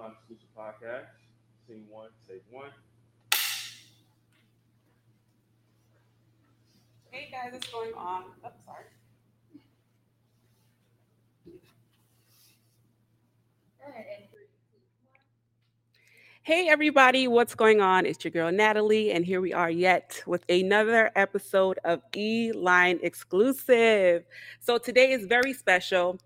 E-Lyne Exclusive Podcast. Sing one, save one. Hey guys, what's going on? Oops, sorry. Hey everybody, what's going on? It's your girl Natalie, and here we are yet with another episode of E-Lyne Exclusive. So today is very special.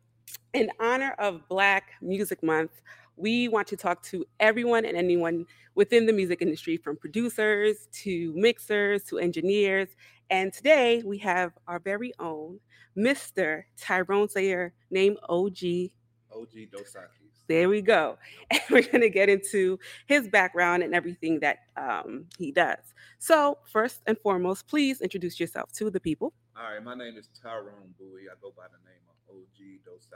In honor of Black Music Month, we want to talk to everyone and anyone within the music industry, from producers to mixers to engineers. And today we have our very own Mr. Tyrone Bowie, named OG. OG Dos Equis. There we go. And we're going to get into his background and everything that he does. So first and foremost, please introduce yourself to the people. All right. My name is Tyrone Bowie. I go by the name of OG Dos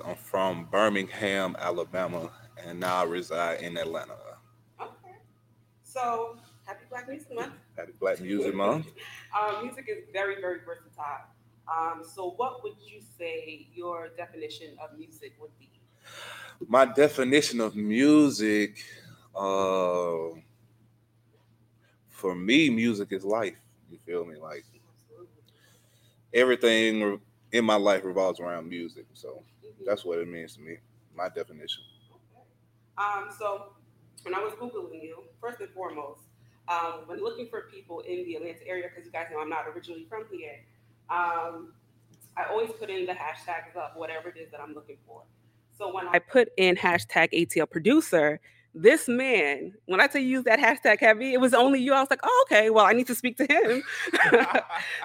Equis. I'm from Birmingham, Alabama, and now I reside in Atlanta. Okay. So happy Black Music Month. Happy Black Music Month. Music is very, very versatile. So what would you say your definition of music would be? My definition of music, for me, music is life. You feel me? Like, everything in my life revolves around music. So that's what it means to me, my definition. Okay. So when I was Googling you, first and foremost, when looking for people in the Atlanta area, because you guys know I'm not originally from here, I always put in the hashtags of whatever it is that I'm looking for. So when I put in hashtag ATL producer, this man, when I tell you use that hashtag heavy, it was only you. I was like, oh, okay, well, I need to speak to him.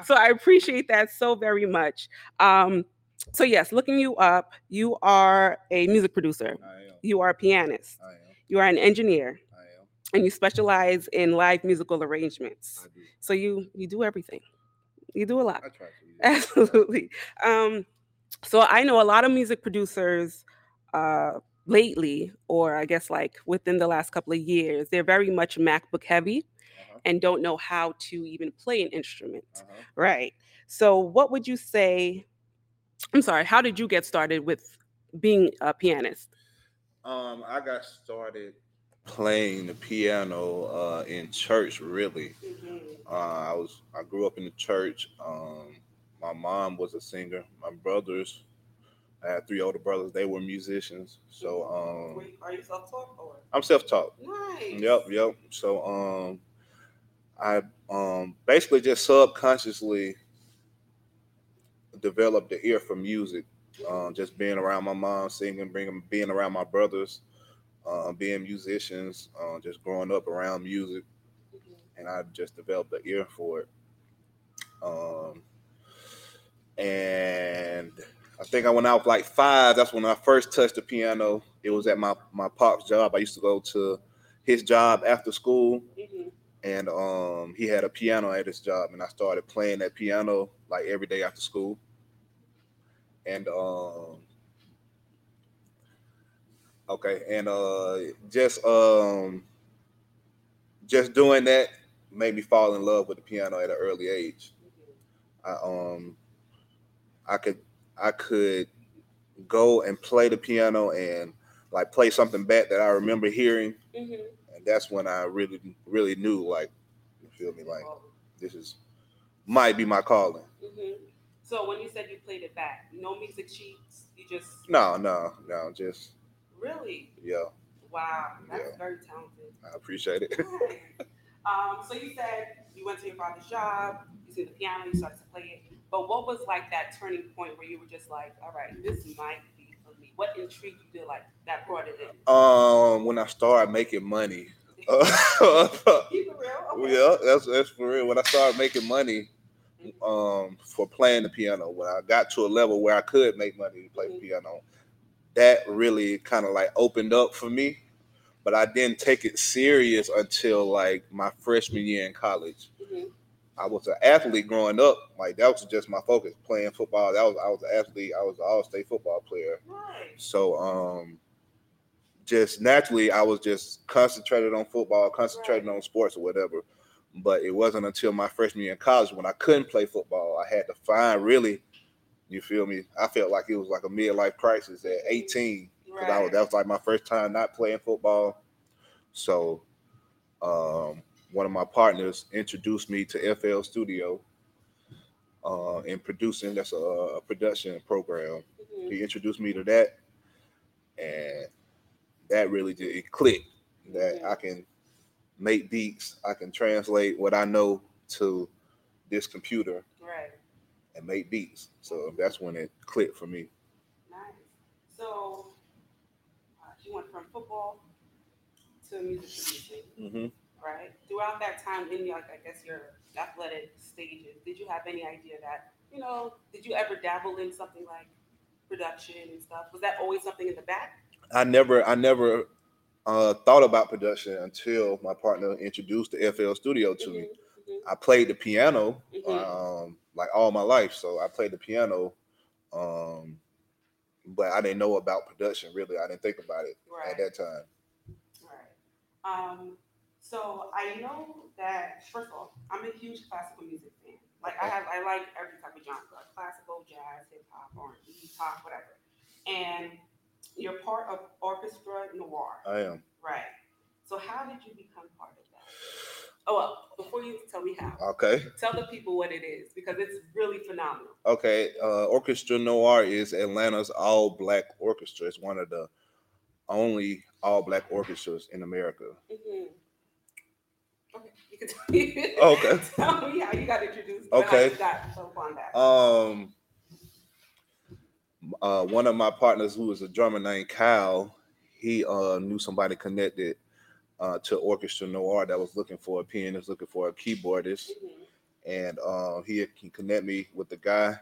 So I appreciate that so very much. So yes, looking you up, you are a music producer. I am. You are a pianist. I am. You are an engineer. I am. And you specialize in live musical arrangements. I do. So you do everything. You do a lot. I try to. Absolutely. So I know a lot of music producers lately, or I guess like within the last couple of years, they're very much MacBook heavy and don't know how to even play an instrument. Right. So what would you say? I'm sorry. How did you get started with being a pianist? I got started playing the piano in church, really. I grew up in the church. My mom was a singer. My brothers, I had three older brothers. They were musicians. So, are you self-taught or? I'm self-taught. Nice. Yep. So, I basically just subconsciously developed the ear for music. Just being around my mom, singing, being around my brothers, being musicians, just growing up around music, and I just developed the ear for it. And I think when I was like five, that's when I first touched the piano. It was at my pop's job. I used to go to his job after school, and he had a piano at his job, and I started playing that piano like every day after school. And just doing that made me fall in love with the piano at an early age. I could go and play the piano and like play something back that I remember hearing, and that's when I really knew, like, you feel me, like this is might be my calling. So when you said you played it back, no music sheets, you just no, just really, yeah. Wow, that's very talented. I appreciate it. So you said you went to your father's job, you see the piano, you started to play it. But what was like that turning point where you were just like, all right, this might be for me? What intrigued you to like that brought it in? When I started making money. Keep it real? Okay. Yeah, that's for real. When I started making money for playing the piano, when I got to a level where I could make money to play the piano, that really kind of like opened up for me. But I didn't take it serious until like my freshman year in college. I was an athlete growing up. Like, that was just my focus, playing football. I was an athlete. I was an all-state football player. Nice. So just naturally, I was just concentrated on football, concentrated on sports or whatever. But it wasn't until my freshman year in college when I couldn't play football. I had to find, really, you feel me? I felt like it was like a midlife crisis at 18. because right. That was like my first time not playing football. So one of my partners introduced me to FL Studio in producing. That's a production program. Mm-hmm. He introduced me to that, and that really did it clicked. That I can make beats, I can translate what I know to this computer, right, and make beats. So that's when it clicked for me. Nice. So you went from football to music production, mm-hmm. right? Throughout that time in your, I guess, your athletic stages, did you have any idea that, you know, did you ever dabble in something like production and stuff? Was that always something in the back? I never thought about production until my partner introduced the FL Studio to me. Mm-hmm. I played the piano like all my life, so I played the piano, but I didn't know about production really. I didn't think about it right. at that time. Right. So I know that first of all, I'm a huge classical music fan. Like I like every type of genre: classical, jazz, hip hop, R&B, pop, whatever, and. You're part of Orchestra Noir. I am. Right. So how did you become part of that? Oh, well, before you tell me how. Okay. Tell the people what it is, because it's really phenomenal. Okay. Orchestra Noir is Atlanta's all-black orchestra. It's one of the only all-black orchestras in America. Mm-hmm. Okay. You can tell me. Okay. Tell me how you got introduced. Okay. How you got so on that. One of my partners, who was a drummer named Kyle, he knew somebody connected to Orchestra Noir that was looking for a pianist, looking for a keyboardist, mm-hmm. and he connected me with a guy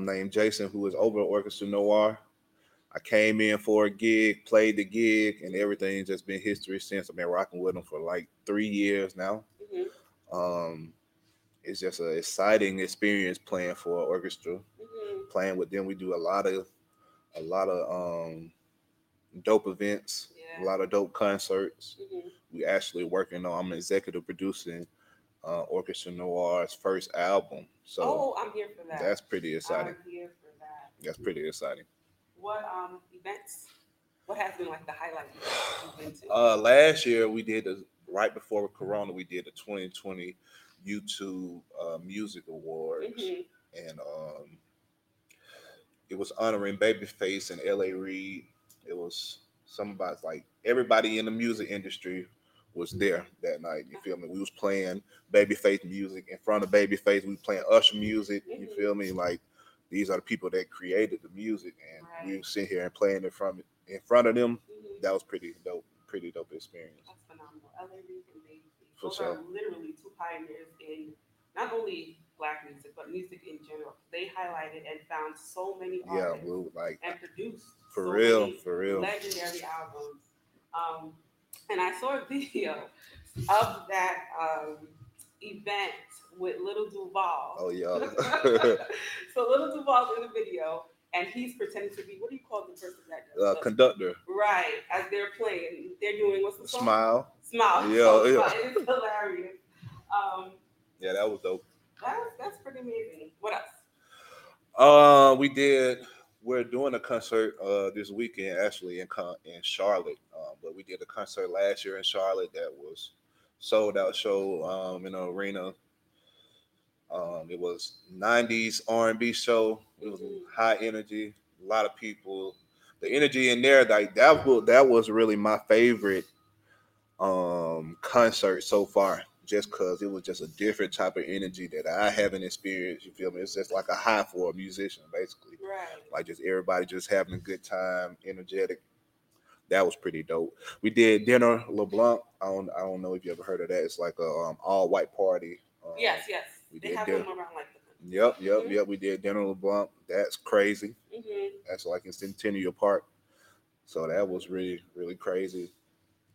named Jason, who was over Orchestra Noir. I came in for a gig, played the gig, and everything's just been history since. I've been rocking with him for like 3 years now. Mm-hmm. It's just an exciting experience playing for an orchestra. Playing with them, we do a lot of dope events, yeah. a lot of dope concerts. Mm-hmm. We actually working on. I'm executive producing Orchestra Noir's first album. So I'm here for that. That's pretty exciting. I'm here for that. That's pretty exciting. What events? What has been like the highlight you've been to? Last year we did right before Corona. We did the 2020 YouTube Music Awards, mm-hmm. and it was honoring Babyface and LA Reid. It was somebody, like everybody in the music industry was there that night. You feel me? We was playing Babyface music in front of Babyface. We playing Usher music. You feel me? Like these are the people that created the music, and we was sitting here and playing it from in front of them. Mm-hmm. That was pretty dope experience. That's phenomenal. LA Reid and Babyface. Those are literally two pioneers in not only Black music, but music in general. They highlighted and found so many artists and produced for real legendary albums. And I saw a video of that event with Lil Duval. Oh yeah. So Lil Duval's in the video, and he's pretending to be, what do you call the person that does? Conductor. Right, as they're playing, they're doing what's the song? Smile. Yeah, so, yeah. It's hilarious. Yeah, that was dope. That's pretty amazing. What else? We're doing a concert this weekend, actually, in Charlotte. But we did a concert last year in Charlotte that was sold out show in an arena. It was 90s R&B show. It was high energy, a lot of people. The energy in there, like that was really my favorite concert so far. Just because it was just a different type of energy that I haven't experienced, you feel me? It's just like a high for a musician, basically. Right. Like just everybody just having a good time, energetic. That was pretty dope. We did Diner en Blanc. I don't know if you ever heard of that. It's like a all white party. Yes. They have them around like that. Yep, mm-hmm. We did Diner en Blanc. That's crazy. Mm-hmm. That's like in Centennial Park. So that was really, really crazy.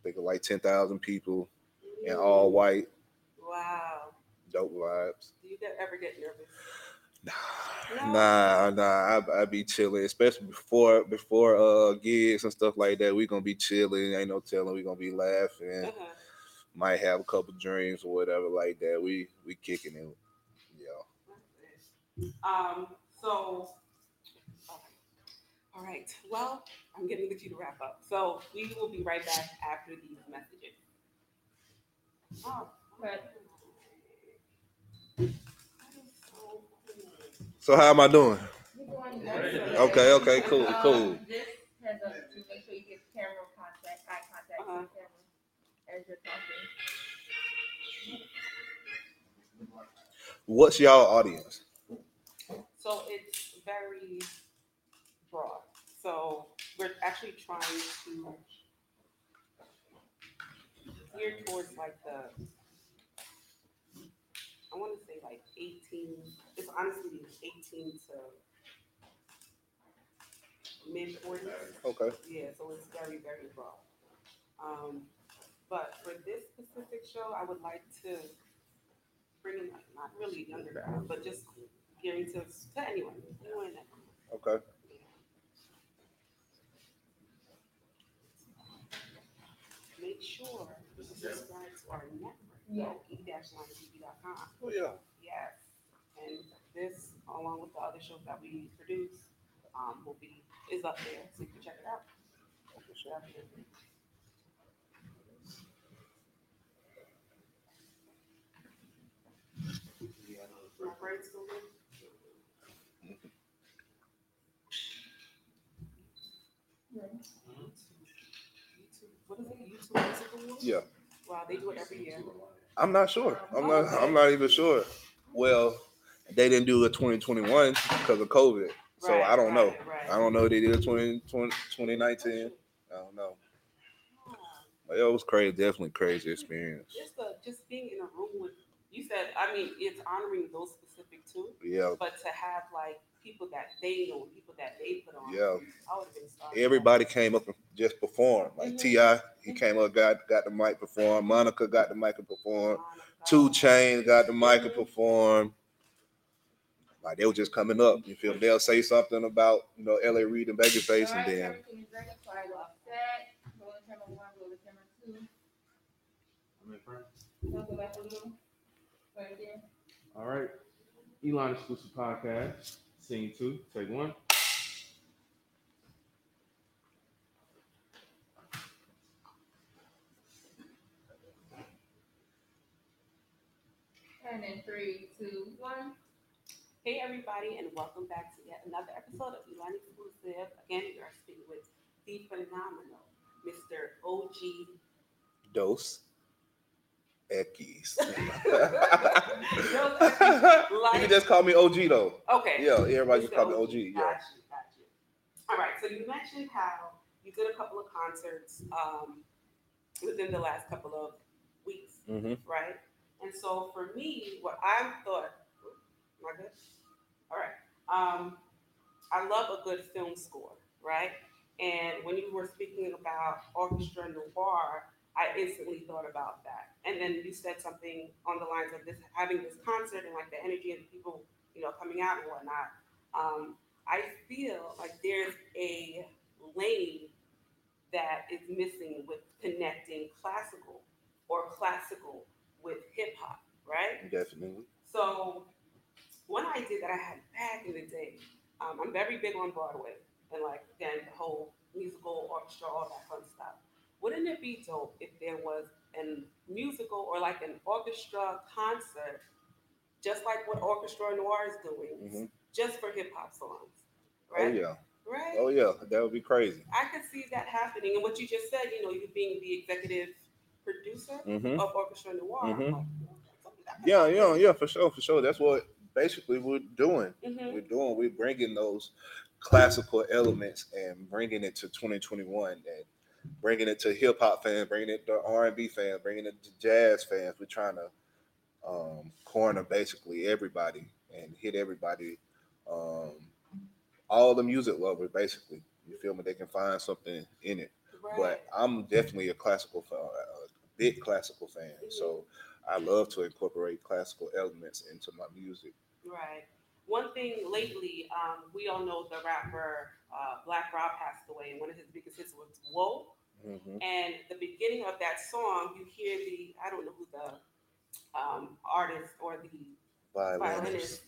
I think of like 10,000 people and all white. Wow. Dope vibes. Do you ever get nervous? Nah. I be chilling, especially before gigs and stuff like that. We gonna be chilling. Ain't no telling. We gonna be laughing. Uh-huh. Might have a couple drinks or whatever like that. We kicking it. Yeah. So, all All right. Well, I'm getting the cue to wrap up. So we will be right back after these messages. Oh, okay. So how am I doing? Okay, okay, cool, cool. This has us to make sure you get camera contact, eye contact with the camera as you're talking. What's y'all audience? So it's very broad. So we're actually trying to gear towards like the, I want to say like 18, it's honestly 18 to mid-40s. Okay. Yeah, so it's very, very broad. But for this specific show, I would like to bring in, like, not really younger crowd, but just gearing to anyone. Okay. Make sure you subscribe to our network. Yeah. E-LyneTV.com. Oh, yeah. Yes. And this, along with the other shows that we produce, will be, is up there, so you can check it out. My brain's still good. Yeah. What is it? YouTube Music Awards? Yeah. Wow, they do it every year. I'm not sure. I'm not even sure. Well, they didn't do it 2021 because of COVID. So right, I don't know. Right. I don't know if they did it 2019. I don't know. But it was crazy. Definitely crazy experience. Just being in a room with, you said, I mean, it's honoring those specific two. Yeah. But to have like people that they know, people that they put on. Yeah. I would have been started. Everybody came up and just performed. Like T.I., he came up, got the mic performed. Monica got the mic and performed. 2 Chainz got the mic and performed. Like they were just coming up. You feel me? They'll say something about, you know, LA Reid and Babyface, and then all right. E-Lyne Exclusive Podcast. Scene 2, take 1. And in 3, 2, 1. Hey, everybody, and welcome back to yet another episode of E-Lyne Exclusive. Again, we are speaking with the phenomenal Mr. OG Dos Equis. You can just call me OG though. Okay. Yeah, everybody just call me OG. Yeah. Got you. All right. So you mentioned how you did a couple of concerts within the last couple of weeks, right? And so for me, what I thought, am I good? All right. I love a good film score, right? And when you were speaking about Orchestra Noir, I instantly thought about that. And then you said something on the lines of this, having this concert and like the energy and people, you know, coming out and whatnot. I feel like there's a lane that is missing with connecting classical with hip hop, right? Definitely. So one idea that I had back in the day, I'm very big on Broadway and like then the whole musical, orchestra, all that fun stuff. Wouldn't it be dope if there was a musical or like an orchestra concert, just like what Orchestra Noir is doing, just for hip hop songs, right? Oh yeah. Right? Oh yeah, that would be crazy. I could see that happening. And what you just said, you know, you being the executive producer of Orchestra Noir. I'm like, yeah, for sure. That's what basically we're doing. We're bringing those classical elements and bringing it to 2021 and bringing it to hip hop fans, bringing it to R&B fans, bringing it to jazz fans. We're trying to corner basically everybody and hit everybody, all the music lovers basically. You feel me? They can find something in it. Right. But I'm definitely a classical fan, a big classical fan. So I love to incorporate classical elements into my music. Right. One thing lately, we all know the rapper Black Rob passed away, and one of his biggest hits was Whoa. And the beginning of that song, you hear the, I don't know who the artist or the violinist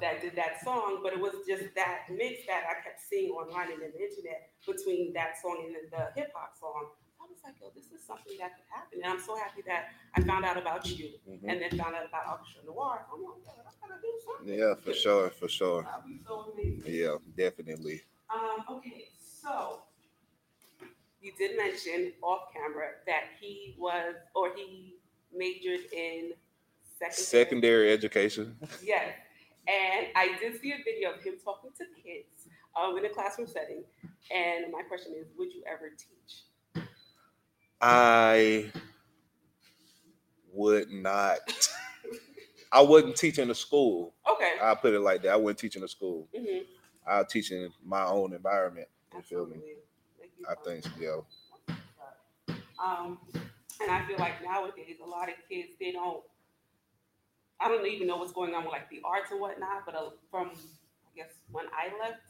that did that song, but it was just that mix that I kept seeing online and in the internet between that song and the hip hop song. I was like, oh, this is something that could happen. And I'm so happy that I found out about you and then found out about Orchestra Noir. I'm like, I gotta do something. Yeah, for sure, for sure. That would be so amazing. Yeah, definitely. Okay, so you did mention off camera that he was, or he majored in secondary education. Yes. And I did see a video of him talking to kids in a classroom setting. And my question is, would you ever teach? I would not. I wouldn't teach in a school. Okay. I'll put it like that. I wouldn't teach in a school. Mm-hmm. I'll teach in my own environment. You Absolutely. Feel me? I think so, yeah. And I feel like nowadays, a lot of kids, they don't, I don't even know what's going on with like the arts and whatnot, but from, I guess, when I left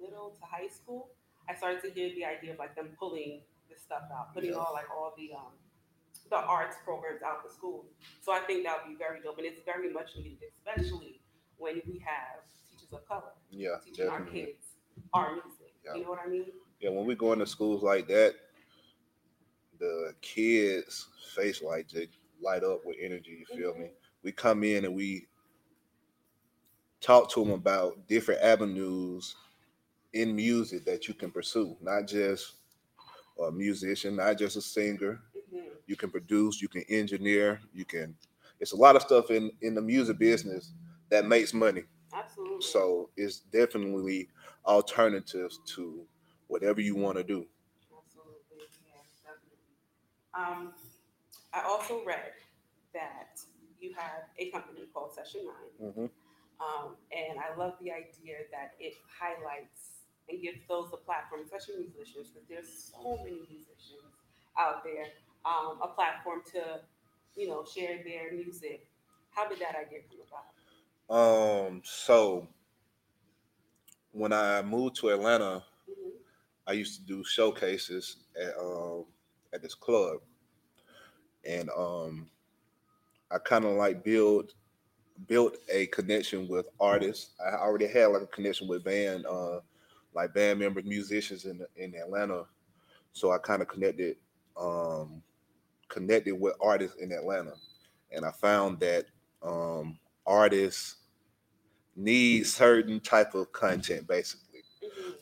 middle to high school, I started to hear the idea of like them pulling this stuff out, putting all the arts programs out for school. So I think that would be very dope, and it's very much needed, especially when we have teachers of color teaching definitely. Our kids our music. Yeah. You know what I mean? Yeah, when we go into schools like that, the kids' face light up with energy, you feel me? We come in and we talk to them about different avenues in music that you can pursue, not just a musician, not just a singer. You can produce, you can engineer, you can, it's a lot of stuff in the music business that makes money. Absolutely. So it's definitely alternatives to whatever you want to do. Absolutely, yeah, definitely. I also read that you have a company called Session 9, and I love the idea that it highlights and gives those a platform, especially musicians, because there's so many musicians out there, a platform to, you know, share their music. How did that idea come about? So when I moved to Atlanta, I used to do showcases at this club. And I kind of like built a connection with artists. I already had like a connection with band members, musicians in Atlanta. So I kind of connected with artists in Atlanta. And I found that artists need certain type of content, basically.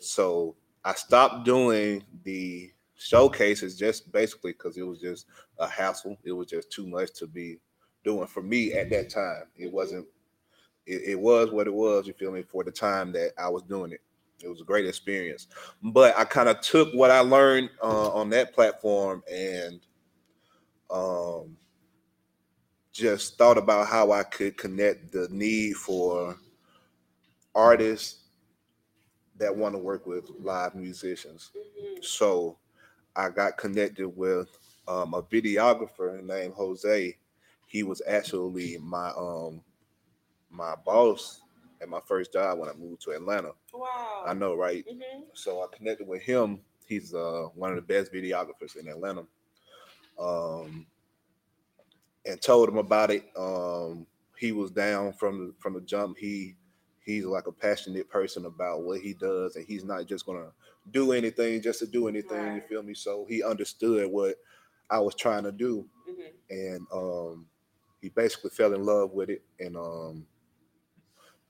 So I stopped doing the showcases just basically because it was just a hassle. It was just too much to be doing for me at that time. It wasn't, it was what it was, you feel me, for the time that I was doing it. It was a great experience. But I kind of took what I learned on that platform and just thought about how I could connect the need for artists that want to work with live musicians. So I got connected with a videographer named Jose. He was actually my my boss at my first job when I moved to Atlanta. Wow. I know, right? So I connected with him. He's one of the best videographers in Atlanta. And told him about it. He was down from the jump. He's like a passionate person about what he does, and he's not just gonna do anything just to do anything. Right. You feel me? So he understood what I was trying to do, and he basically fell in love with it, and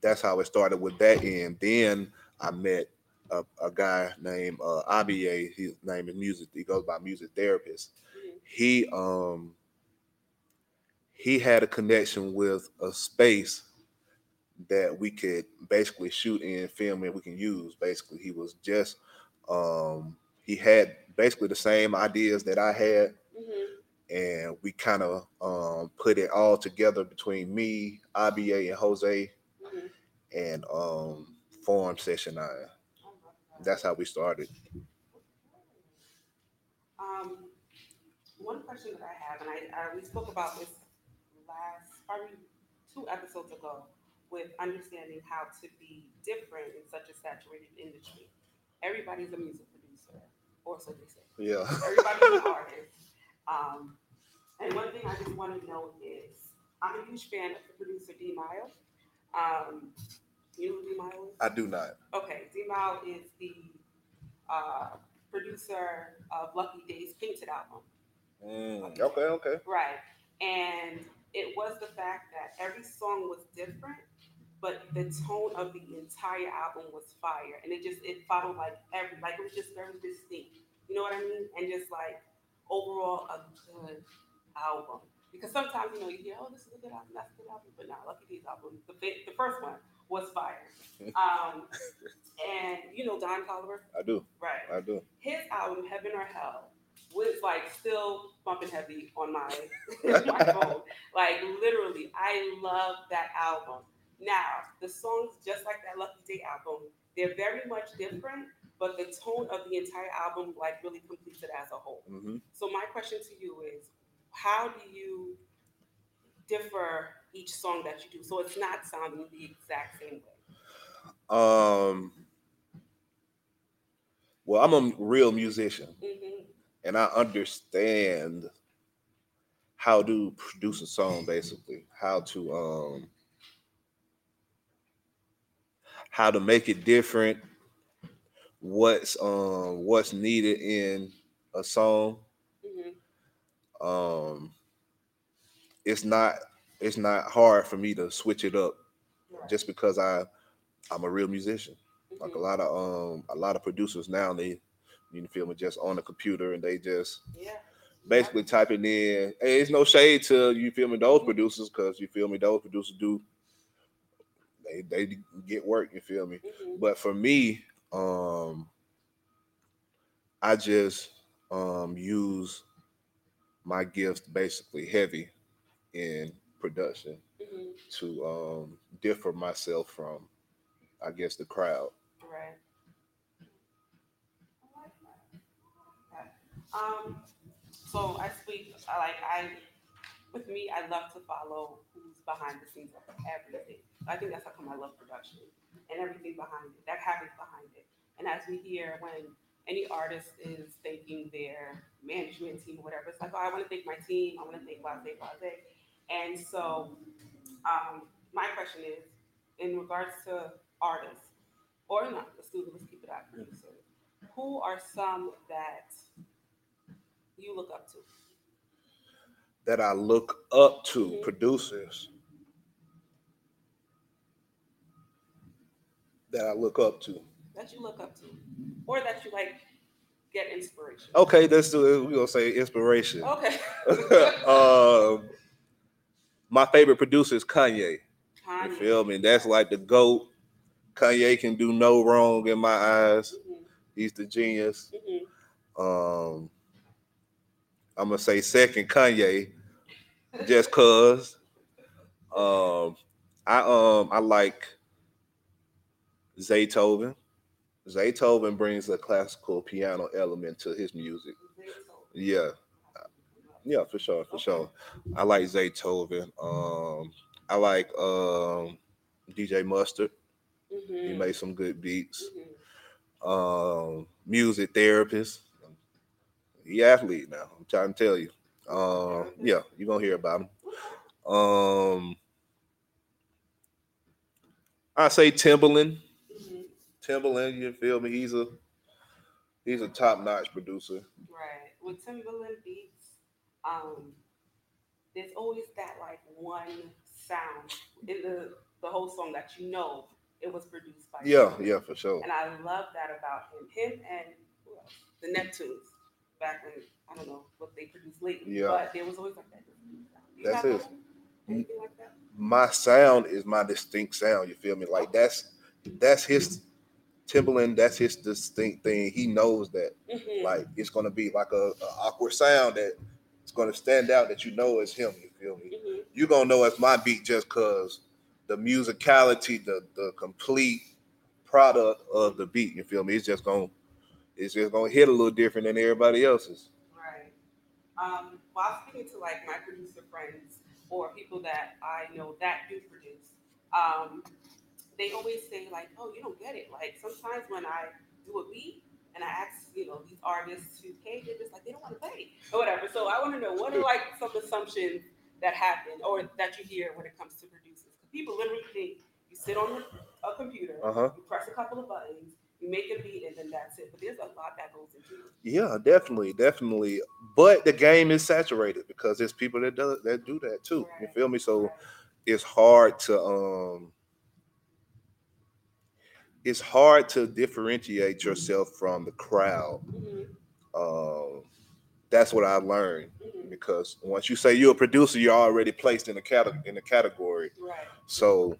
that's how it started with that end. Then I met a guy named Abie. His name is Music. He goes by Music Therapist. He had a connection with a space that we could basically shoot in, film, and we can use. Basically, he was just he had basically the same ideas that I had, and we kind of put it all together between me, IBA, and Jose, and formed Session 9. That's how we started. One question that I have, and we spoke about this probably 2 episodes ago, with understanding how to be different in such a saturated industry. Everybody's a music producer, or so they say. Yeah. Everybody's an artist. And one thing I just want to know is, I'm a huge fan of the producer D-Mile. You know who D-Mile is? I do not. Okay, D-Mile is the producer of Lucky Day's Painted album. Okay. Right. And it was the fact that every song was different, but the tone of the entire album was fire. And it followed it was just very distinct. You know what I mean? And just like overall a good album. Because sometimes, you know, you hear, oh, this is a good album, that's a good album. But no, Lucky Day's album, the first one was fire. And you know Don Toliver? I do. Right. I do. His album, Heaven or Hell, was like still bumping heavy on my, my phone. Like literally, I love that album. Now, the songs, just like that Lucky Day album, they're very much different, but the tone of the entire album like really completes it as a whole. Mm-hmm. So my question to you is, how do you differ each song that you do so it's not sounding the exact same way? Well, I'm a real musician, mm-hmm. and I understand how to produce a song, basically, how to make it different, what's needed in a song. Mm-hmm. It's not hard for me to switch it up, right. Just because I'm a real musician. Mm-hmm. Like a lot of producers now, they, you feel me, just on the computer and they just basically typing in. Hey, it's no shade to, you feel me, those producers, because you feel me, those producers do. They get work, you feel me. Mm-hmm. But for me, I just use my gifts basically heavy in production, mm-hmm. to differ myself from, I guess, the crowd. Right. I like that. So I speak like with me, I love to follow who's behind the scenes of everything. I think that's how come I love production and everything behind it that happens behind it. And as we hear, when any artist is thanking their management team or whatever, it's like, oh, I want to thank my team. I want to thank blase. And so my question is, in regards to artists, or not, let's keep it out, producer, who are some that you look up to? That I look up to, mm-hmm. producers. That I look up to. That you look up to. Or that you like get inspiration. Okay, let's do it. We're gonna say inspiration. Okay. My favorite producer is Kanye. You feel me? That's like the GOAT. Kanye can do no wrong in my eyes. Mm-hmm. He's the genius. Mm-hmm. I'm gonna say second Kanye, just cause. I like Zaytoven. Zaytoven brings a classical piano element to his music. Yeah, for sure. I like Zaytoven. I like DJ Mustard. Mm-hmm. He made some good beats. Mm-hmm. Music therapist. He athlete now. I'm trying to tell you. Yeah, you're gonna hear about him. I say Timbaland. Timbaland, you feel me? He's a top-notch producer. Right. With Timbaland beats, there's always that like one sound in the whole song that you know it was produced by. Yeah, for sure. And I love that about him. Him and the Neptunes back when, I don't know what they produced lately, but there was always like that. That's it. Anything like that? My sound is my distinct sound. You feel me? Like that's his Timbaland. That's his distinct thing. He knows that, mm-hmm. like it's gonna be like a awkward sound that it's gonna stand out that you know is him. You feel me? Mm-hmm. You gonna know it's my beat just cause the musicality, the complete product of the beat. You feel me? It's just gonna hit a little different than everybody else's. Right. While speaking to like my producer friends or people that I know that do produce, they always say like, oh, you don't get it. Like sometimes when I do a beat and I ask, you know, these artists to pay, they're just like, they don't want to pay or whatever. So I want to know what are like some assumptions that happen or that you hear when it comes to producers. Because people literally think you You sit on a computer, you press a couple of buttons, you make a beat, and then that's it. But there's a lot that goes into it. Yeah, definitely, definitely. But the game is saturated because there's people that do that too. Right. You feel me? So it's hard to differentiate yourself from the crowd. That's what I learned, because once you say you're a producer, you're already placed in the category. Right. So,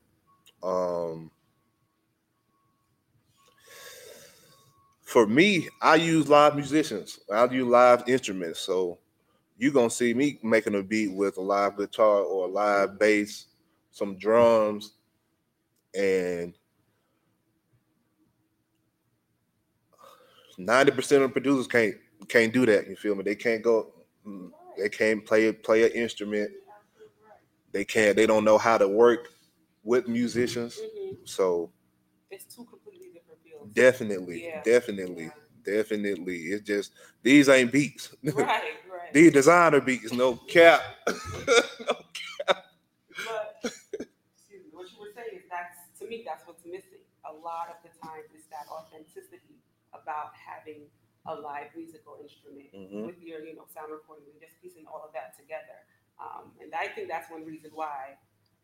for me, I use live musicians. I do live instruments. So you're going to see me making a beat with a live guitar or a live bass, some drums, and 90% of the producers can't do that. You feel me? They can't go. They can't play an instrument. They can't. They don't know how to work with musicians. So it's two completely different fields. Definitely. It's just these ain't beats. Right. These designer beats. No cap. But excuse me, what you were saying is that's, to me, that's what's missing. A lot of the time is that authenticity about having a live musical instrument with your, sound recording and just piecing all of that together. And I think that's one reason why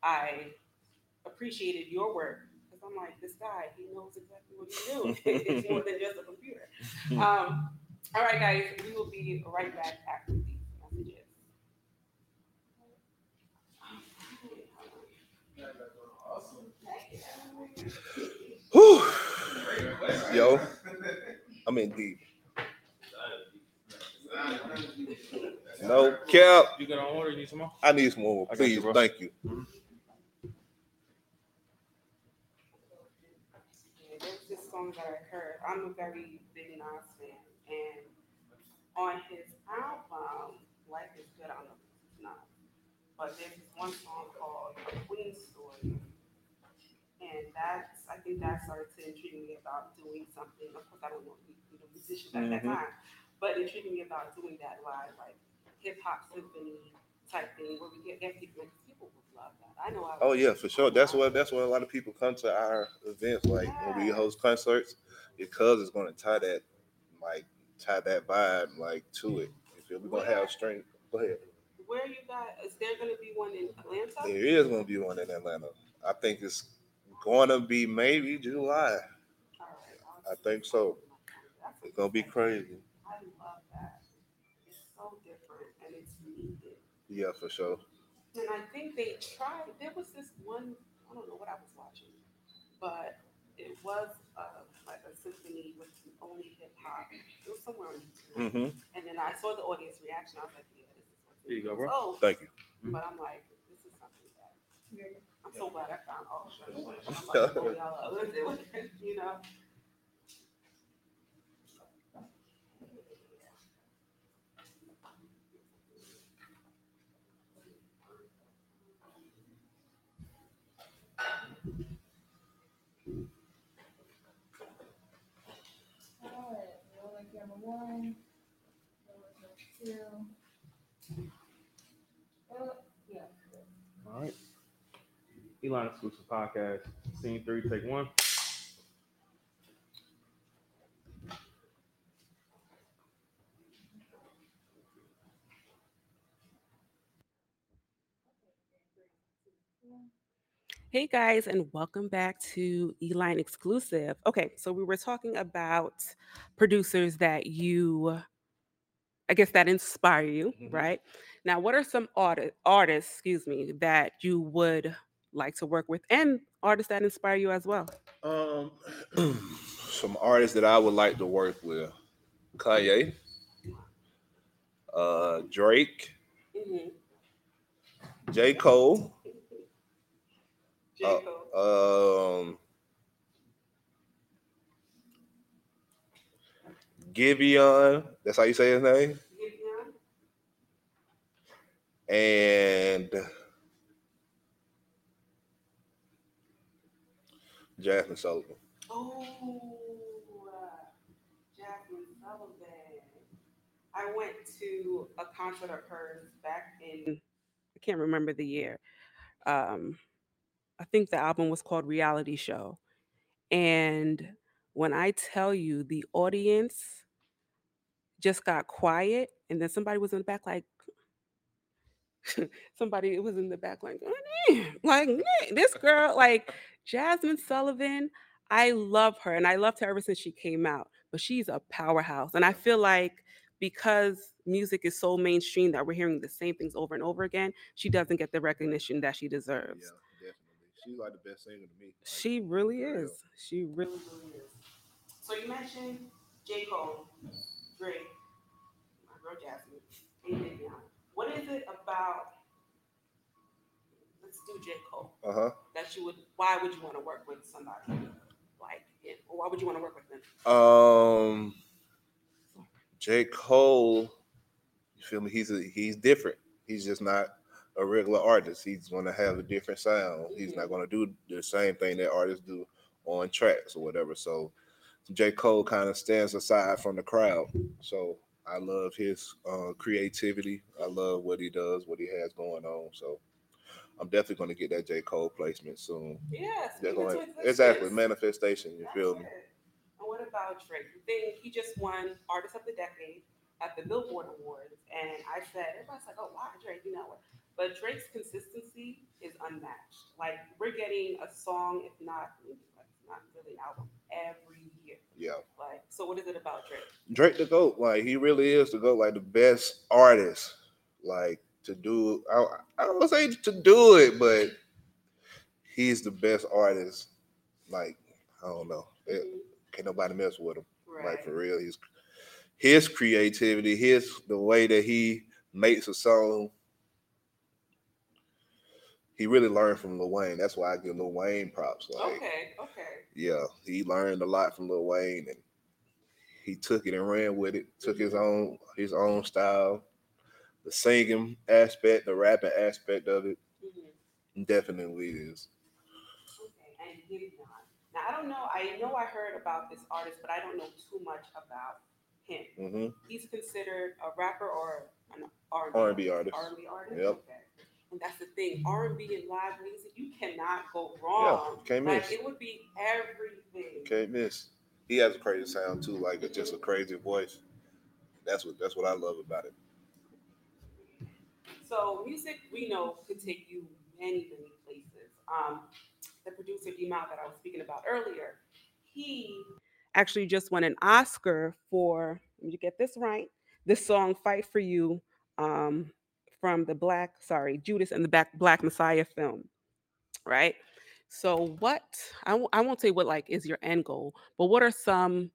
I appreciated your work, because I'm like, this guy, he knows exactly what he's doing. It's more than just a computer. All right, guys, we will be right back after these messages. Whew. Yo, I'm in deep. No cap. You gonna order? You need some more? I need some more, please. You, thank you. Yeah, there's this song that I heard. I'm a very big Nas fan, and on his album, Life Is Good, I don't know if it's not, but there's this one song called Queen's Story, and that's, I think that started to intrigue me about doing something. Of course, I don't know if you know musicians at that time. But it treated me about doing that live, like hip-hop symphony type thing, where we get people would love that. I know. Oh, yeah, for sure. That's where a lot of people come to our events. Like, when we host concerts, because it's going to tie that vibe, to it. You feel? We're going to have strength. Go ahead. Where you got, is there going to be one in Atlanta? There is going to be one in Atlanta. I think it's going to be maybe July. All right, I think so. It's going to be crazy. Yeah, for sure. And I think they tried. There was this one. I don't know what I was watching, but it was a symphony with only hip hop. It was somewhere on YouTube. And then I saw the audience reaction. I was like, "Yeah, this is something." There you go, bro. Oh, thank you. But I'm like, this is something that I'm so glad I found Usher. I'm like, oh, y'all listen, you know. One, two. Yeah. All right. E-Lyne Exclusive Podcast, Scene 3, Take 1. Hey guys, and welcome back to E-Lyne Exclusive. Okay, so we were talking about producers that that inspire you, right? Now, what are some artists, that you would like to work with, and artists that inspire you as well? Some artists that I would like to work with: Kanye, Drake, J. Cole. Giveon, that's how you say his name? And Jazmine Sullivan. Jazmine Sullivan. I went to a concert of hers back in, I can't remember the year. I think the album was called Reality Show. And when I tell you, the audience just got quiet, and then somebody was in the back like, like, this girl, like, Jazmine Sullivan, I love her, and I loved her ever since she came out, but she's a powerhouse. And I feel like because music is so mainstream that we're hearing the same things over and over again, she doesn't get the recognition that she deserves. Yeah, definitely. She's like the best singer to me. Like, she really is. She really, really is. So you mentioned J. Cole, Drake, my girl Jazmine. What is it about, let's do J. Cole, that you would, why would you want to work with somebody like him? Or why would you want to work with him? J. Cole, you feel me? He's different. He's just not a regular artist. He's going to have a different sound. Mm-hmm. He's not going to do the same thing that artists do on tracks or whatever. So J. Cole kind of stands aside from the crowd. So I love his creativity. I love what he does, what he has going on. So I'm definitely going to get that J. Cole placement soon. Yes. Exactly. Manifestation. You feel me? What about Drake? You think he just won Artist of the Decade at the Billboard Awards, and I said, everybody's like, oh, wow, Drake, you know what? But Drake's consistency is unmatched. Like, we're getting a song, if not, really an album, every year. Yeah. Like, so what is it about Drake? Drake the GOAT. Like, he really is the GOAT. Like, the best artist, like, to do, I don't say to do it, but he's the best artist. Like, I don't know. Can't nobody mess with him. Right. Like, for real. His creativity, the way that he makes a song. He really learned from Lil Wayne. That's why I give Lil Wayne props. Like, okay. Yeah, he learned a lot from Lil Wayne, and he took it and ran with it. Took his own style, the singing aspect, the rapping aspect of it. Mm-hmm. Definitely is. Okay, and he's not. Now, I don't know. I know I heard about this artist, but I don't know too much about him. Mm-hmm. He's considered a rapper or an R&B artist. R&B artist? Yep. Okay. And that's the thing. R&B and live music, you cannot go wrong. Yeah, can't miss. Like, it would be everything. Can't miss. He has a crazy sound, too. Like, it's just a crazy voice. That's what I love about it. So, music, we know, could take you many, many places. The producer D-Mile that I was speaking about earlier, he actually just won an Oscar for, you get this right, this song Fight For You from the Judas and the Black Messiah film, right? So what, I won't say what like is your end goal, but what are some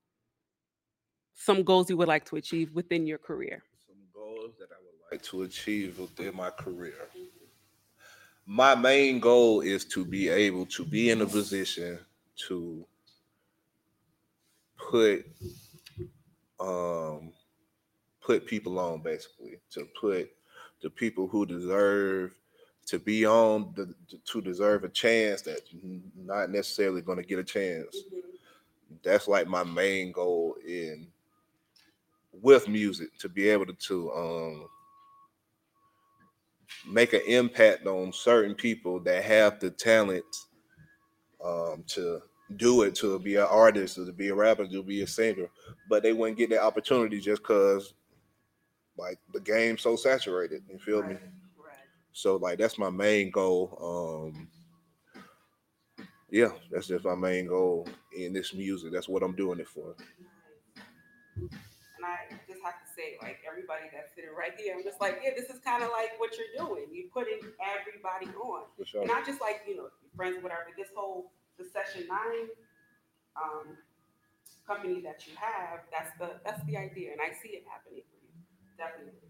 goals you would like to achieve within your career? Some goals that I would like to achieve within my career. My main goal is to be able to be in a position to put people on, basically, to put the people who deserve to be on, to deserve a chance that not necessarily going to get a chance. That's like my main goal with music, to be able to make an impact on certain people that have the talent to do it, to be an artist, or to be a rapper, to be a singer, but they wouldn't get that opportunity just because, like, the game's so saturated. You feel me? Right. So, like, that's my main goal. Yeah, that's just my main goal in this music. That's what I'm doing it for. And I just have to say, like, everybody that's sitting right here, I'm just like, yeah, this is kind of like what you're doing. You're putting everybody on. For sure. And not just like, you know, friends or whatever. This whole, the Session 9 company that you have, that's the idea. And I see it happening for you, definitely.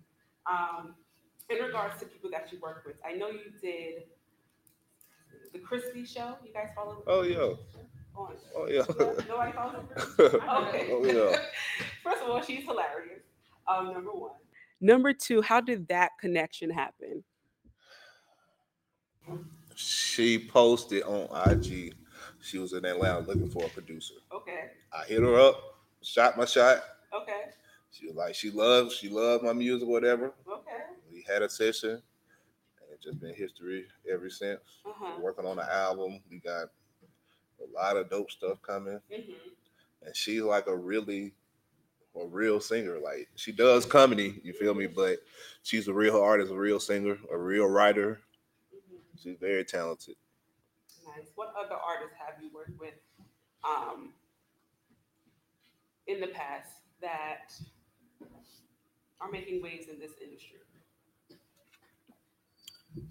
In regards to people that you work with, I know you did the Christie show. You guys follow? Oh, yeah. Oh, yeah. Nobody calls her. Okay. Oh, yeah. First of all, she's hilarious. Number one. Number two, how did that connection happen? She posted on IG. She was in Atlanta looking for a producer. Okay. I hit her up, shot my shot. Okay. She was like, she loved my music, whatever. Okay. We had a session. It's just been history ever since. Mm-hmm. Working on the album. We got a lot of dope stuff coming. Mm-hmm. And she's like a real singer. Like, she does comedy, you feel me? But she's a real artist, a real singer, a real writer. Mm-hmm. She's very talented. Nice. What other artists have you worked with in the past that are making waves in this industry?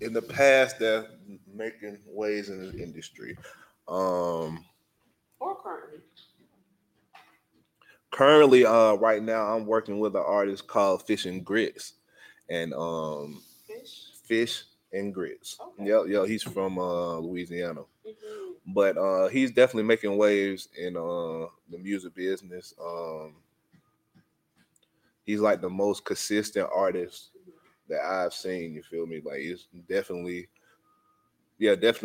In the past, that making waves in the industry. Or currently. Currently, right now, I'm working with an artist called Fish and Grits, and Fish and Grits. Okay. Yo, he's from Louisiana, mm-hmm. But he's definitely making waves in the music business. He's like the most consistent artist that I've seen. You feel me? Like, he's definitely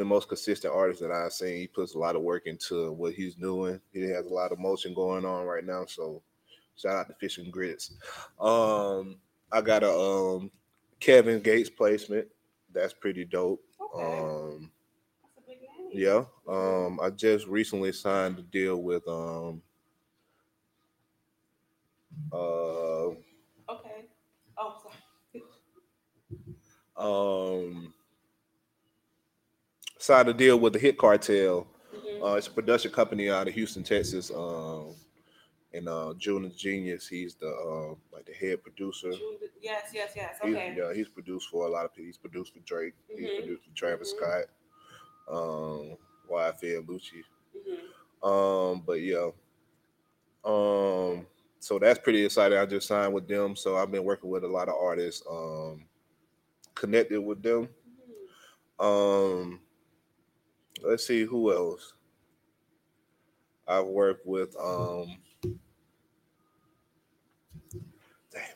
most consistent artist that I've seen. He puts a lot of work into what he's doing. He has a lot of motion going on right now. So shout out to Fish and Grits. I got a Kevin Gates placement. That's pretty dope. Okay. That's a big name. Yeah. I just recently signed a deal with okay. Oh, sorry. Signed a deal with the Hit Cartel. Mm-hmm. It's a production company out of Houston, Texas. And Julian Genius, he's the like the head producer. Yes. Okay. He's produced for a lot of people. He's produced for Drake. Mm-hmm. He's produced for Travis mm-hmm. Scott, YFL Lucci. Mm-hmm. So that's pretty exciting. I just signed with them, so I've been working with a lot of artists, connected with them. Mm-hmm. Let's see who else I've worked with.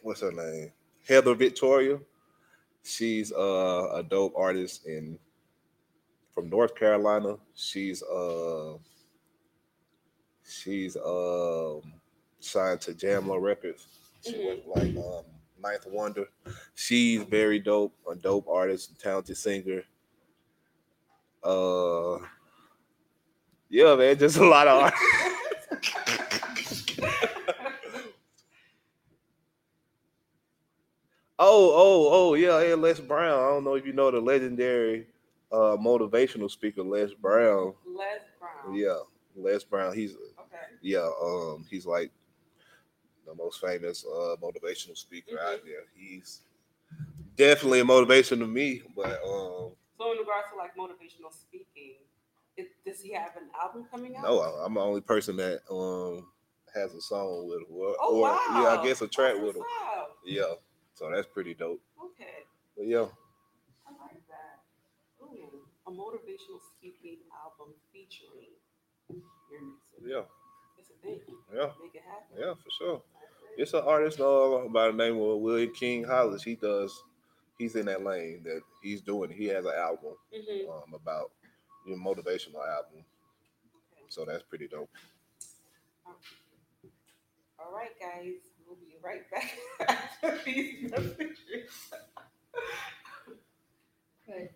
What's her name? Heather Victoria. She's a dope artist from North Carolina. She's signed to Jamla Records. She mm-hmm. was like Ninth Wonder. She's very dope, a dope artist, talented singer. Yeah, man, just a lot of art. Yeah, Les Brown. I don't know if you know the legendary motivational speaker Les Brown. Yeah, Les Brown. He's okay. Yeah, he's like the most famous motivational speaker mm-hmm. out there. He's definitely a motivation to me, but so in regards to like motivational speaking, does he have an album coming out? No, I'm the only person that has a song with him. Wow. Yeah, I guess a track with him. Wow. Yeah, so that's pretty dope. Okay. But yeah. I like that. Ooh, a motivational speaking album featuring your music. Yeah. It's a thing. Yeah. Make it happen. Yeah, for sure. It's an artist by the name of William King Hollis. He's in that lane that he's doing. He has an album mm-hmm. About your motivational album. Okay. So that's pretty dope. All right, guys. We'll be right back after these messages. Okay.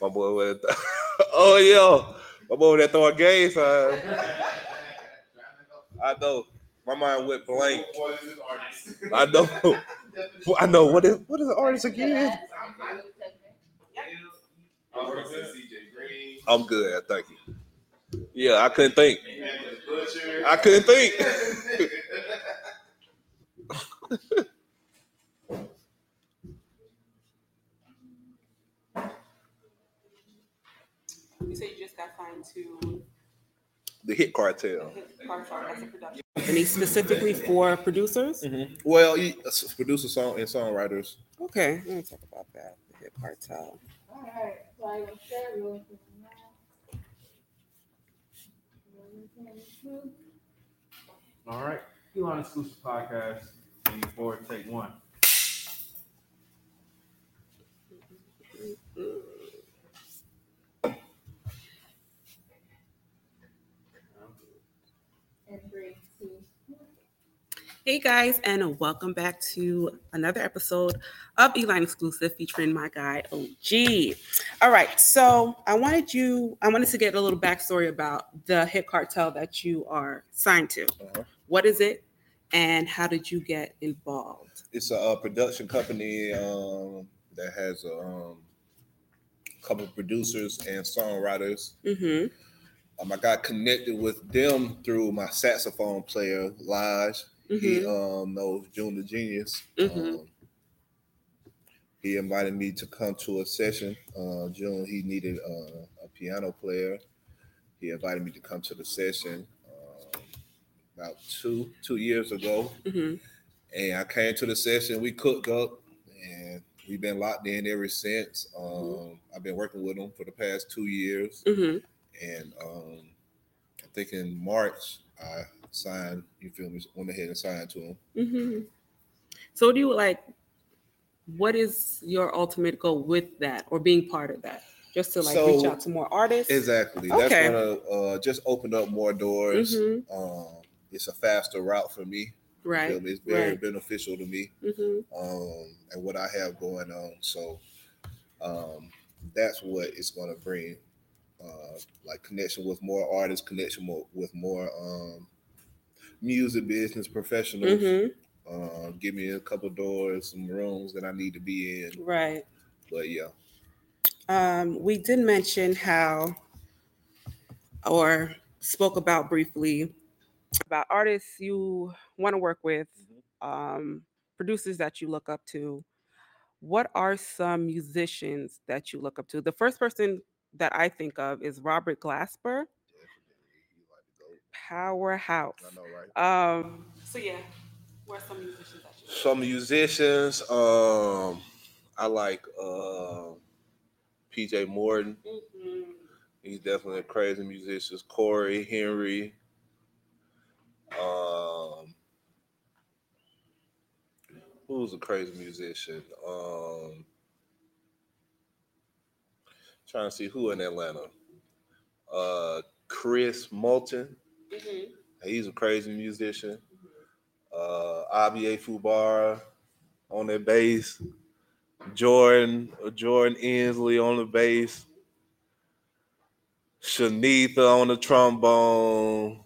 My boy with that. Oh, yo. My boy with that throwing games. I know. My mind went blank. What is an artist? I know. What is an artist again? I'm good. Thank you. Yeah, I couldn't think. You say you just got signed to the Hit Cartel. That's a production. Any specifically for producers? Mm-hmm. Well, producers and songwriters. Okay, let me talk about that. The Hit Cartel. All right. So I will share with you now. All right. E-Lyne Exclusive Podcast, Season 4, Take 1. Hey guys, and welcome back to another episode of E-Lyne Exclusive featuring my guy OG. All right, so I wanted to get a little backstory about the Hit Cartel that you are signed to. Uh-huh. What is it, and how did you get involved? It's a production company that has a couple of producers and songwriters. Mm-hmm. I got connected with them through my saxophone player, Lodge. Mm-hmm. He knows Julian Genius. Mm-hmm. He invited me to come to a session. June, he needed a piano player. He invited me to come to the session about two years ago. Mm-hmm. And I came to the session. We cooked up, and we've been locked in ever since. Mm-hmm. I've been working with him for the past 2 years. Mm-hmm. And I think in March, I signed, you feel me, went ahead and signed to him. Mm-hmm. So what is your ultimate goal with that or being part of that? Just to reach out to more artists? Exactly. Okay. That's going to just open up more doors. Mm-hmm. It's a faster route for me. Right. You feel me? It's very beneficial to me, mm-hmm. And what I have going on. So that's what it's going to bring, connection with more artists, connection with more music business professionals, mm-hmm. Give me a couple doors, some rooms that I need to be in. Right. But yeah. We did mention spoke about briefly about artists you want to work with, mm-hmm. Producers that you look up to. What are some musicians that you look up to? The first person that I think of is Robert Glasper. Powerhouse. I know, right? So yeah, what are some musicians that you like? Some musicians, I like PJ Morton. Mm-hmm. He's definitely a crazy musician. Corey Henry. Who's a crazy musician? Trying to see who in Atlanta. Chris Moulton. Mm-hmm. He's a crazy musician. Abie Fubara on the bass. Jordan Inslee on the bass. Shanitha on the trombone.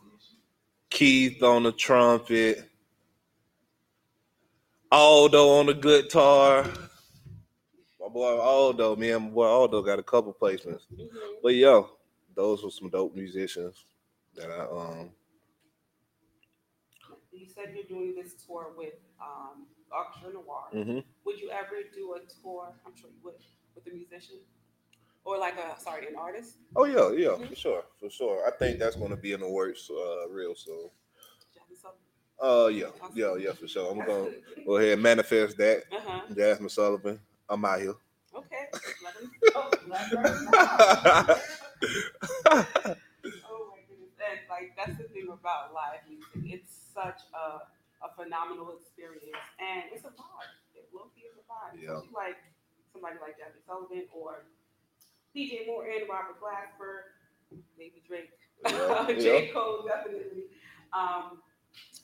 Keith on the trumpet. Aldo on the guitar. My boy Aldo, me and my boy Aldo got a couple placements. Mm-hmm. But yo, those were some dope musicians that I You said you're doing this tour with Orchestra Noir. Mm-hmm. Would you ever do a tour? I'm sure you would with a musician or an artist. Oh yeah, mm-hmm. for sure. I think that's going to be in the works real soon. Yeah, for sure. I'm going to go ahead and manifest that. Uh-huh. Jazmine Sullivan, I'm out here. Okay. Oh my goodness. And that's the thing about live music. It's such a phenomenal experience, and it's a vibe. It low-key is a vibe. Yeah. So somebody like Jazmine Sullivan or PJ Morton, Robert Glasper, maybe Drake. Yeah. J. Cole, definitely.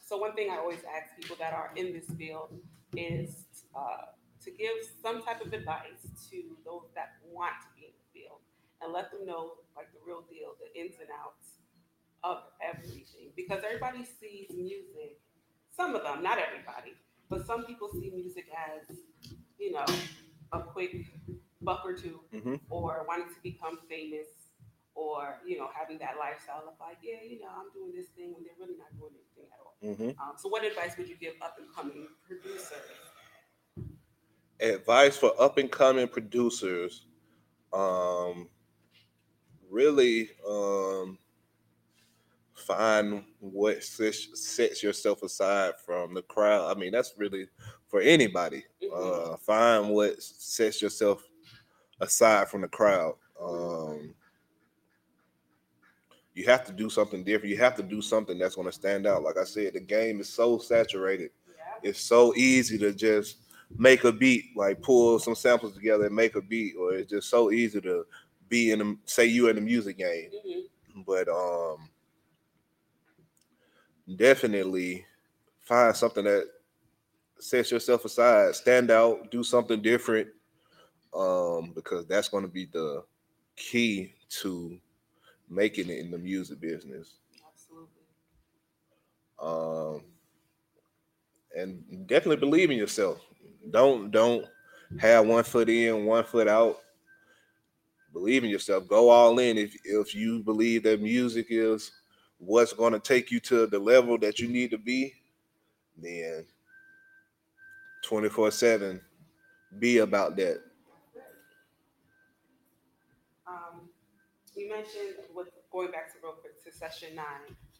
So one thing I always ask people that are in this field is to give some type of advice to those that want to be in the field and let them know the real deal, the ins and outs of everything, because everybody sees music, some of them, not everybody, but some people see music as, a quick buck or two, mm-hmm. or wanting to become famous, or, having that lifestyle of I'm doing this thing when they're really not doing anything at all. Mm-hmm. So what advice would you give up-and-coming producers? Advice for up-and-coming producers, really find what sets yourself aside from the crowd. I mean, that's really for anybody. Mm-hmm. Find what sets yourself aside from the crowd. You have to do something different. You have to do something that's going to stand out. Like I said, the game is so saturated. Yeah. It's so easy to just make a beat, pull some samples together and make a beat, or it's just so easy to be in you're in the music game. Mm-hmm. But definitely find something that sets yourself aside, stand out, do something different, because that's going to be the key to making it in the music business. Absolutely. And definitely believe in yourself. Don't have one foot in, one foot out. Believe in yourself. Go all in. If you believe that music is what's going to take you to the level that you need to be, then 24/7 be about that. You mentioned, with going back to real quick to Session 9,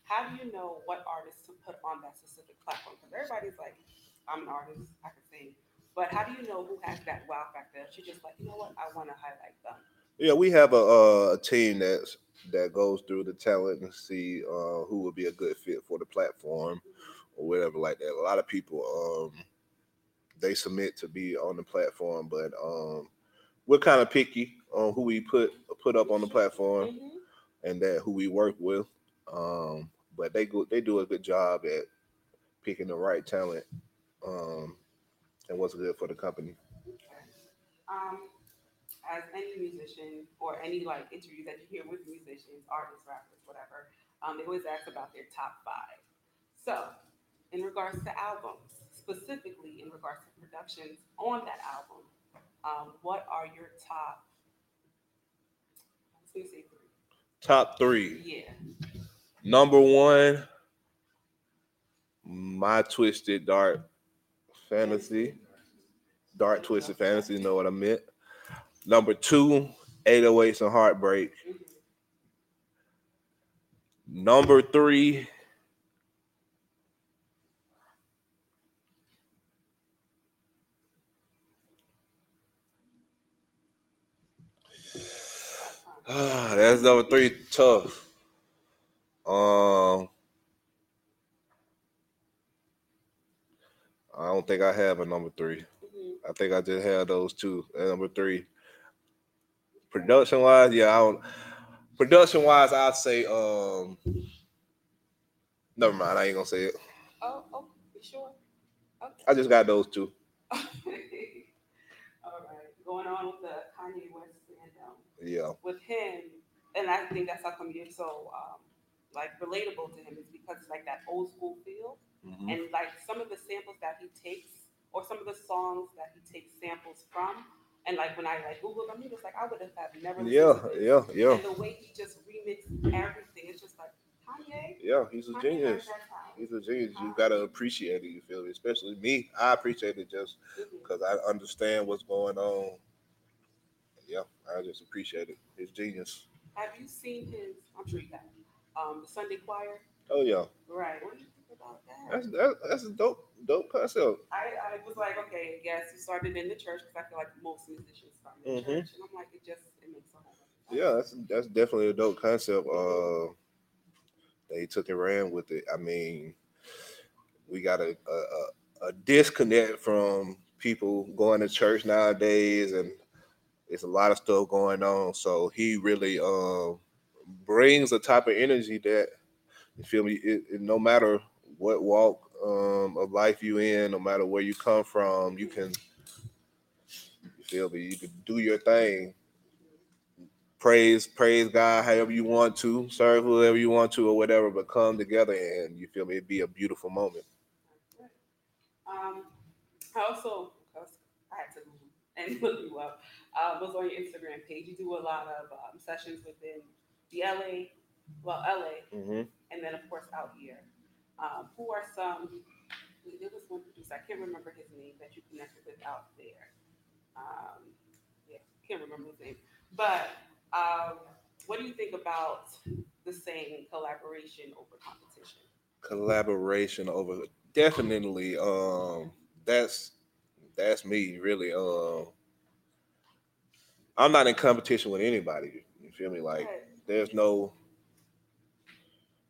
how do you know what artists to put on that specific platform? Because everybody's like, I'm an artist, I can sing. But how do you know who has that wow factor? She's just like, you know what, I want to highlight them. Yeah, we have a team that goes through the talent and see who would be a good fit for the platform or whatever like that. A lot of people, they submit to be on the platform, but we're kind of picky on who we put up on the platform, mm-hmm. and that who we work with. But they do a good job at picking the right talent and what's good for the company. Okay. As any musician or any like interview that you hear with musicians, artists, rappers, whatever, they always ask about their top 5. So in regards to albums, specifically in regards to productions on that album, what are your top? Let's say 3. Top 3. Yeah. Number 1, my Twisted Dark Fantasy. Dark Twisted Fantasy, you know what I meant. Number 2, 808s and Heartbreak. Mm-hmm. Number 3, that's number 3, tough. I don't think I have a number 3. Mm-hmm. I think I just had those 2 at number 3. Production wise, yeah, I'd say never mind, I ain't gonna say it. Oh, you sure? Okay. I just got those 2. All right. Going on with the Kanye West stand-down. Yeah. With him, and I think that's how come you're so like relatable to him, is because it's like that old school feel, mm-hmm. and like some of the samples that he takes, or some of the songs that he takes samples from. And like when I like Googled him, he was like, I would have never. Yeah. And the way he just remixed everything, it's just like Kanye. Yeah, he's a genius. He's a genius. You gotta appreciate it. You feel me? Especially me. I appreciate it just because I understand what's going on. Yeah, I just appreciate it. He's genius. Have you seen his? I'm sure you have. The Sunday Choir. Oh yeah. Right. What do you think about that? That's a dope concept. I was like, okay, yes, you started in the church, because I feel like most musicians start in the mm-hmm. church, and I'm like, it makes a whole lot. Yeah, that's definitely a dope concept. They took and ran with it. I mean, we got a disconnect from people going to church nowadays, and it's a lot of stuff going on. So he really brings a type of energy that, you feel me, it, no matter what walk of life you in, no matter where you come from, you can do your thing, praise God however you want to, serve whoever you want to or whatever, but come together and, you feel me, it'd be a beautiful moment. I also, I had to move and look you up, was on your Instagram page. You do a lot of sessions within the LA, mm-hmm. and then of course out here. Who are some? There was one producer, I can't remember his name, that you connected with out there. Can't remember his name. But what do you think about the saying collaboration over competition? Collaboration over, definitely. That's me, really. I'm not in competition with anybody. You feel me? Like, there's no.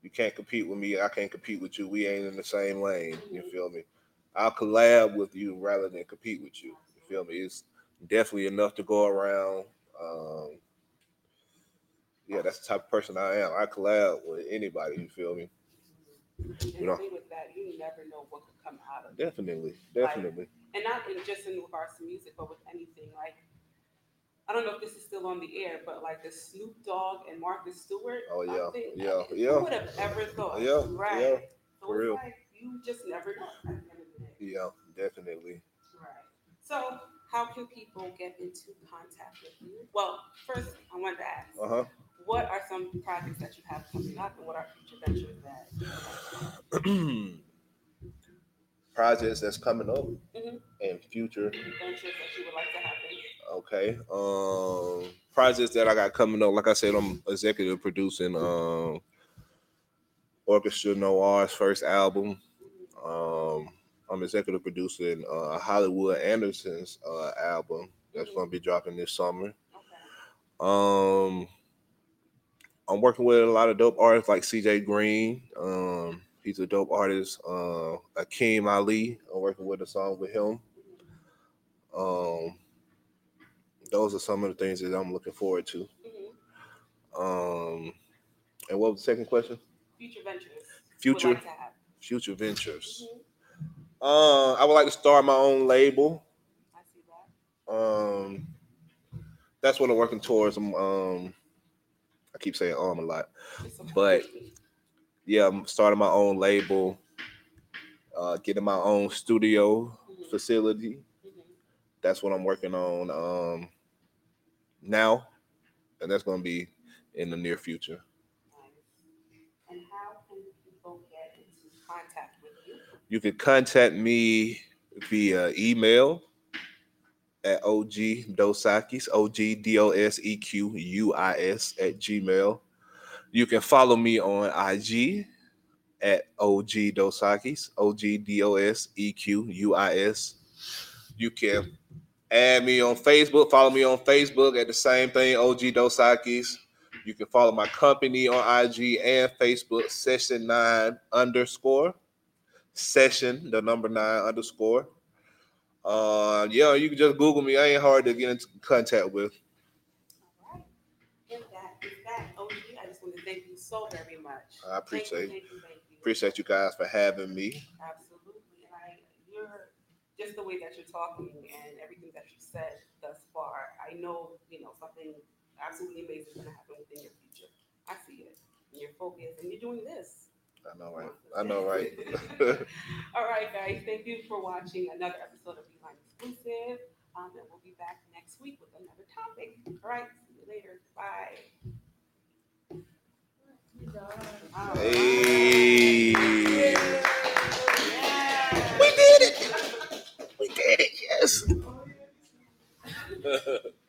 You can't compete with me. I can't compete with you. We ain't in the same lane. Mm-hmm. You feel me? I'll collab with you rather than compete with you. You feel me? It's definitely enough to go around. That's the type of person I am. I collab with anybody. You feel me? See with that, you never know what could come out of it. Definitely. Like, and not in just in regards to music, but with anything. Like, I don't know if this is still on the air, but like the Snoop Dogg and Marcus Stewart. Who would have ever thought? So for real. Like, you just never know. Yeah, definitely. Right. So, how can people get into contact with you? Well, first, I wanted to ask. What are some projects that you have coming up, and what are future ventures that projects that's coming up and future ventures that you would like to happen? Okay, projects that I got coming up. Like I said, I'm executive producing Orchestra Noir's first album. I'm executive producing Hollywood Anderson's album that's going to be dropping this summer. Okay. I'm working with a lot of dope artists like CJ Green. He's a dope artist. Akeem Ali, I'm working with a song with him. Those are some of the things that I'm looking forward to. And what was the second question? Future ventures. I would like to start my own label. I see that. That's what I'm working towards. I keep saying a lot, but yeah, I'm starting my own label, getting my own studio facility. That's what I'm working on now, and that's going to be in the near future. Nice. And how can people get into contact with you? You can contact me via email at OG Dos Equis, OGDOSEQUIS@gmail.com. You can follow me on IG at OG Dos Equis, OGDOSEQUIS. You can add me on Facebook, follow me on Facebook at the same thing, OG Dos Equis. You can follow my company on IG and Facebook, Session9_. Yeah, you can just Google me. I ain't hard to get into contact with. All right. And that is that. OG, I just want to thank you so very much. I appreciate it. Appreciate you guys for having me. Absolutely. And you're just the way that you're talking and everything that you've said thus far. I know, something absolutely amazing is going to happen within your future. I see it. And you're focused and you're doing this. I know, right? All right, guys. Thank you for watching another episode of E-Lyne Exclusive. And we'll be back next week with another topic. All right. See you later. Bye. Hey. Yeah. We did it. Yes.